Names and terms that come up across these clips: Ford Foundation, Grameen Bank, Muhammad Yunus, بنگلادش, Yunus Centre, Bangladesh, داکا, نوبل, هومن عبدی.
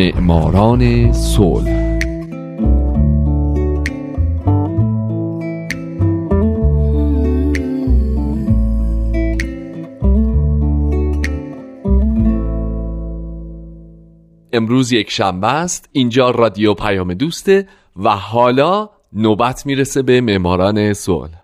معماران صلح. امروز یک شنبه است، اینجا رادیو پیام دوسته و حالا نوبت میرسه به معماران صلح.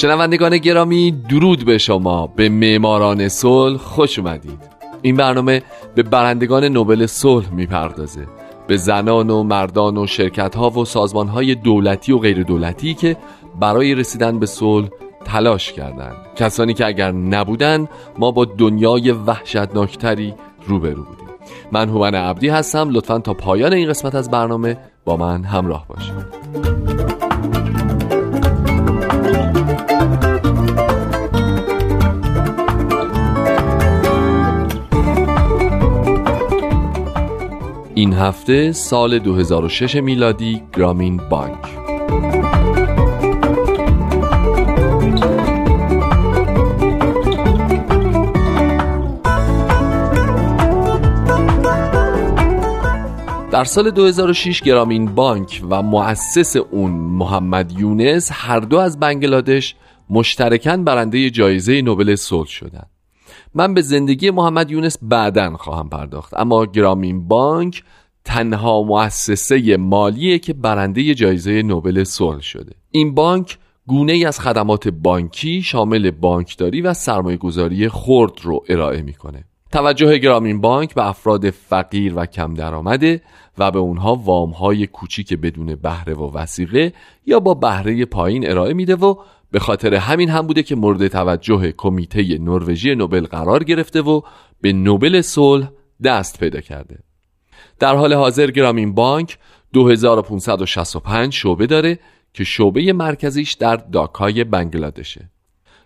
شنوندگان گرامی، درود به شما. به معماران صلح خوش اومدید. این برنامه به برندگان نوبل صلح میپردازه، به زنان و مردان و شرکت‌ها و سازمان‌های دولتی و غیر دولتی که برای رسیدن به صلح تلاش کردند، کسانی که اگر نبودن ما با دنیای وحشتناکتری روبرو بودیم. من هومن عبدی هستم، لطفاً تا پایان این قسمت از برنامه با من همراه باشید. این هفته سال 2006 میلادی، گرامین بانک. در سال 2006 گرامین بانک و مؤسس اون محمد یونس هر دو از بنگلادش مشترکاً برنده جایزه نوبل صلح شدند. من به زندگی محمد یونس بعداً خواهم پرداخت، اما گرامین بانک تنها مؤسسه مالیه که برنده جایزه نوبل صلح شده. این بانک گونه‌ای از خدمات بانکی شامل بانکداری و سرمایه‌گذاری خرد رو ارائه می‌کنه. توجه گرامین بانک به افراد فقیر و کم درآمده و به اونها وام‌های کوچیک بدون بهره و وثیقه یا با بهره پایین ارائه میده و به خاطر همین هم بوده که مورد توجه کمیته نروژی نوبل قرار گرفته و به نوبل صلح دست پیدا کرده. در حال حاضر گرامین بانک 2565 شعبه داره که شعبه مرکزیش در داکای بنگلادشه.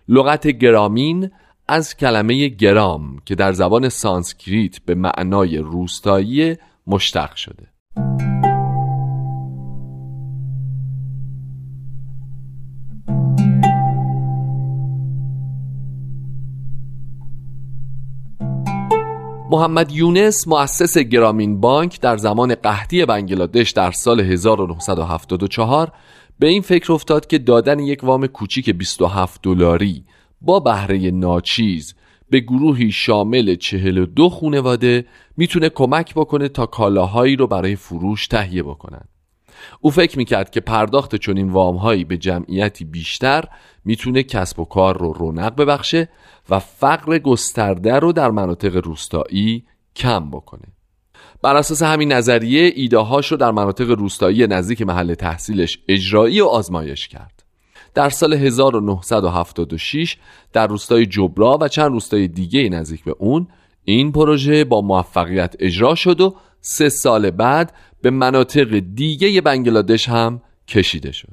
لغت گرامین از کلمه گرام که در زبان سانسکریت به معنای روستایی مشتق شده. محمد یونس مؤسس گرامین بانک در زمان قحطی بنگلادش در سال 1974 به این فکر افتاد که دادن یک وام کوچیک $27 با بهره ناچیز به گروهی شامل 42 خانواده میتونه کمک بکنه تا کالاهایی رو برای فروش تهیه بکنن. او فکر میکرد که پرداخت چنین وامهایی به جمعیتی بیشتر میتونه کسب و کار رو رونق ببخشه و فقر گسترده رو در مناطق روستایی کم بکنه. بر اساس همین نظریه ایده‌هاش رو در مناطق روستایی نزدیک محل تحصیلش اجرایی و آزمایش کرد. در سال 1976 در روستای جبرا و چند روستای دیگه نزدیک به اون این پروژه با موفقیت اجرا شد و 3 سال بعد به مناطق دیگه بنگلادش هم کشیده شد.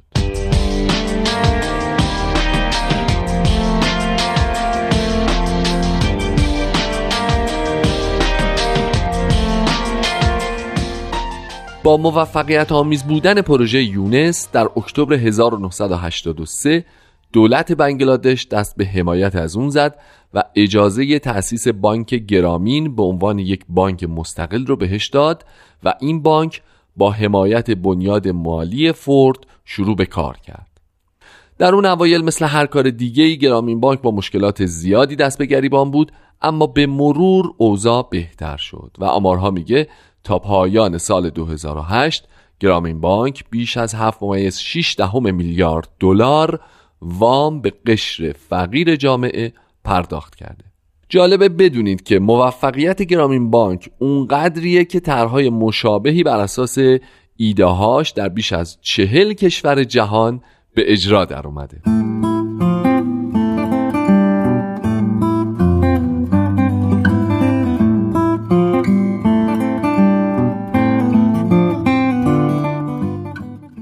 با موفقیت آمیز بودن پروژه یونس در اکتبر 1983 دولت بنگلادش دست به حمایت از اون زد و اجازه تأسیس بانک گرامین به عنوان یک بانک مستقل رو بهش داد و این بانک با حمایت بنیاد مالی فورد شروع به کار کرد. در اون اوایل مثل هر کار دیگه‌ای گرامین بانک با مشکلات زیادی دست به گریبان بود، اما به مرور اوضاع بهتر شد و آمارها میگه تا پایان سال 2008 گرامین بانک بیش از 7.6 میلیارد دلار وام به قشر فقیر جامعه پرداخت کرده. جالبه بدونید که موفقیت گرامین بانک اونقدریه که طرح‌های مشابهی بر اساس ایده‌هاش در بیش از 40 کشور جهان به اجرا در اومده.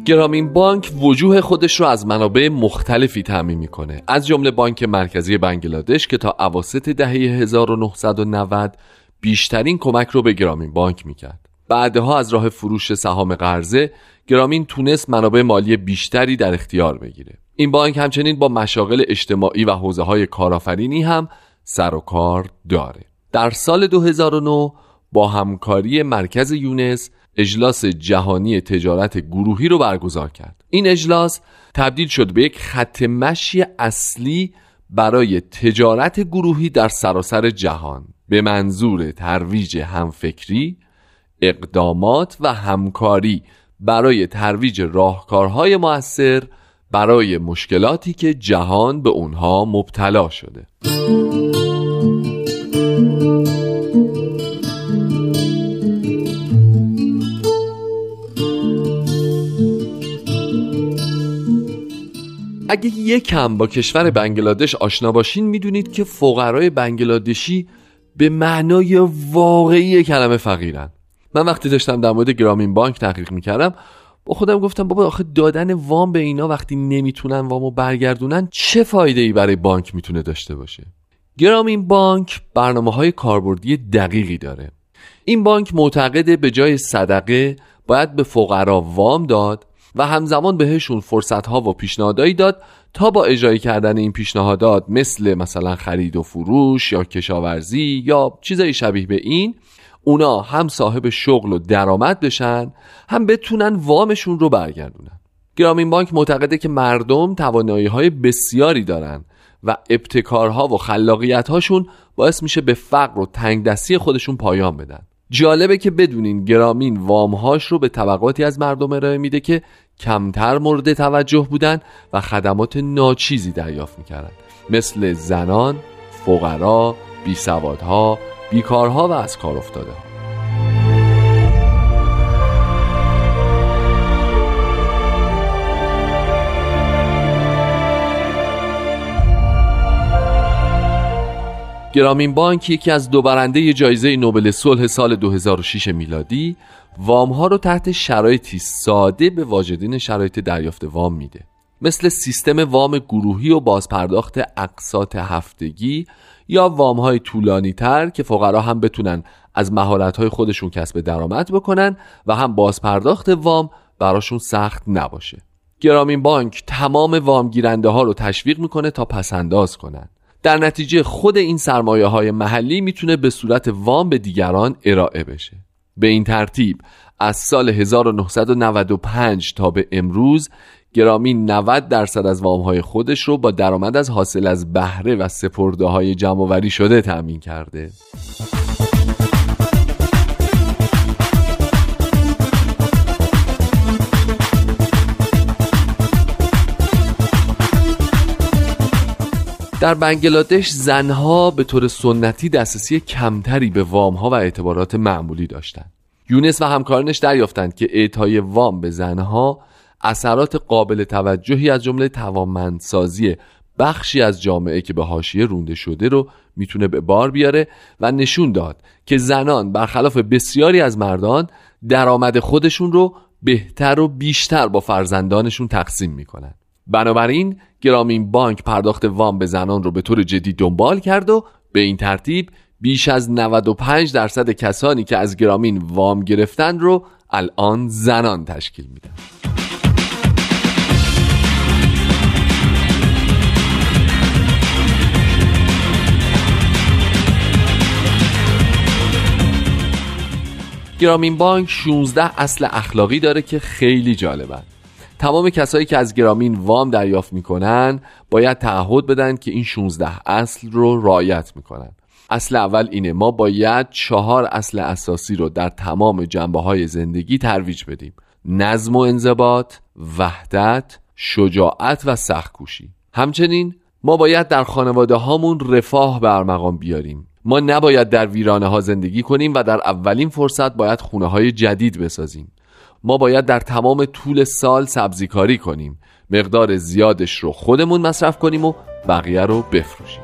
گرامین بانک وجوه خودش رو از منابع مختلفی تامین میکنه، از جمله بانک مرکزی بنگلادش که تا اواسط دهه 1990 بیشترین کمک رو به گرامین بانک میکرد. بعدها از راه فروش سهام قرضه گرامین تونست منابع مالی بیشتری در اختیار بگیره. این بانک همچنین با مشاغل اجتماعی و حوزه‌های کارآفرینی هم سر و کار داره. در سال 2009 با همکاری مرکز یونس اجلاس جهانی تجارت گروهی رو برگزار کرد. این اجلاس تبدیل شد به یک خط مشی اصلی برای تجارت گروهی در سراسر جهان به منظور ترویج همفکری، اقدامات و همکاری برای ترویج راهکارهای مؤثر برای مشکلاتی که جهان به اونها مبتلا شده. اگه یکم با کشور بنگلادش آشنا باشین میدونید که فقرای بنگلادشی به معنای واقعی کلمه فقیرن. من وقتی داشتم در مورد گرامین بانک تحقیق میکردم با خودم گفتم بابا آخه دادن وام به اینا وقتی نمیتونن وامو برگردونن چه فایده ای برای بانک میتونه داشته باشه. گرامین بانک برنامه‌های کاربردی دقیقی داره. این بانک معتقده به جای صدقه باید به فقرا وام داد و همزمان بهشون فرصت‌ها و پیشنهادایی داد تا با اجرای کردن این پیشنهادات مثلا خرید و فروش یا کشاورزی یا چیزای شبیه به این اونا هم صاحب شغل و درآمد بشن هم بتونن وامشون رو برگردونن. گرامین بانک معتقده که مردم توانایی‌های بسیاری دارن و ابتکارها و خلاقیت‌هاشون باعث میشه به فقر و تنگدستی خودشون پایان بدن. جالبه که بدونین گرامین وامهاش رو به طبقاتی از مردم ارائه میده که کمتر مورد توجه بودن و خدمات ناچیزی دریافت میکردن، مثل زنان، فقرا، بیسوادها، بیکارها و از کار افتاده ها. گرامین بانک یکی از دو برنده جایزه نوبل صلح سال 2006 میلادی وام‌ها رو تحت شرایطی ساده به واجدین شرایط دریافت وام میده، مثل سیستم وام گروهی و بازپرداخت اقساط هفتگی یا وام‌های طولانی‌تر که فقرا هم بتونن از مهارت‌های خودشون کسب درآمد بکنن و هم بازپرداخت وام براشون سخت نباشه. گرامین بانک تمام وامگیرنده‌ها رو تشویق میکنه تا پس‌انداز کنن. در نتیجه خود این سرمایه‌های محلی میتونه به صورت وام به دیگران ارائه بشه. به این ترتیب از سال 1995 تا به امروز گرامین 90% از وام‌های خودش رو با درآمد از حاصل از بهره و سپرده‌های جمع‌آوری شده تأمین کرده. در بنگلادش زنها به طور سنتی دسترسی کمتری به وام‌ها و اعتبارات معمولی داشتند. یونس و همکارانش دریافتند که اعطای وام به زنها اثرات قابل توجهی از جمله توانمندسازی بخشی از جامعه که به حاشیه رانده شده رو میتونه به بار بیاره و نشون داد که زنان برخلاف بسیاری از مردان درآمد خودشون رو بهتر و بیشتر با فرزندانشون تقسیم میکنن. بنابراین گرامین بانک پرداخت وام به زنان رو به طور جدی دنبال کرد و به این ترتیب بیش از 95% کسانی که از گرامین وام گرفتن رو الان زنان تشکیل میدن. گرامین بانک 16 اصل اخلاقی داره که خیلی جالبن. تمام کسایی که از گرامین وام دریافت میکنن باید تعهد بدن که این 16 اصل رو رعایت میکنن. اصل اول اینه ما باید 4 اصل اساسی رو در تمام جنبه‌های زندگی ترویج بدیم: نظم و انضباط، وحدت، شجاعت و سخت‌کوشی. همچنین ما باید در خانواده هامون رفاه بر مقام بیاریم. ما نباید در ویرانه ها زندگی کنیم و در اولین فرصت باید خونه های جدید بسازیم. ما باید در تمام طول سال سبزیکاری کنیم، مقدار زیادش رو خودمون مصرف کنیم و بقیه رو بفروشیم.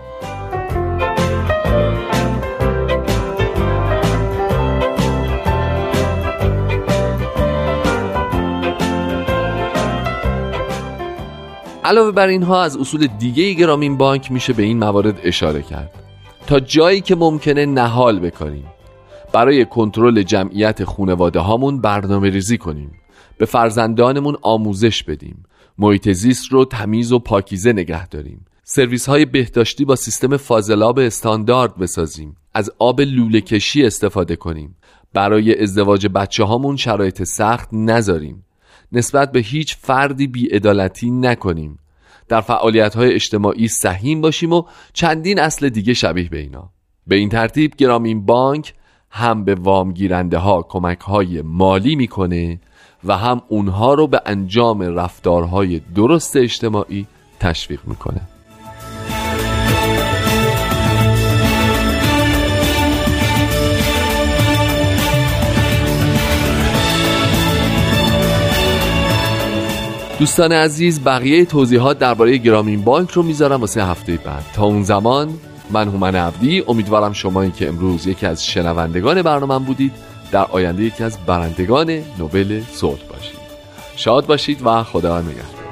علاوه بر اینها از اصول دیگه گرامین بانک میشه به این موارد اشاره کرد: تا جایی که ممکنه نهال بکنیم. برای کنترل جمعیت خانواده هامون برنامه ریزی کنیم، به فرزندانمون آموزش بدیم، محیط زیست رو تمیز و پاکیزه نگه داریم، سرویس های بهداشتی با سیستم فاضلاب استاندارد بسازیم، از آب لوله کشی استفاده کنیم، برای ازدواج بچه هامون شرایط سخت نذاریم، نسبت به هیچ فردی بی‌عدالتی نکنیم، در فعالیت‌های اجتماعی سهیم باشیم و چندین اصل دیگه شبیه به اینا. به این ترتیب گرامین بانک هم به وام گیرنده ها کمک‌های مالی می‌کنه و هم اونها رو به انجام رفتارهای درست اجتماعی تشویق می‌کنه. دوستان عزیز، بقیه توضیحات درباره گرامین بانک رو میذارم واسه هفته بعد. تا اون زمان من هومن عبدی، امیدوارم شمایی که امروز یکی از شنوندگان برنامه‌ام بودید در آینده یکی از برندگان نوبل صلح باشید. شاد باشید و خداوند نگهدار.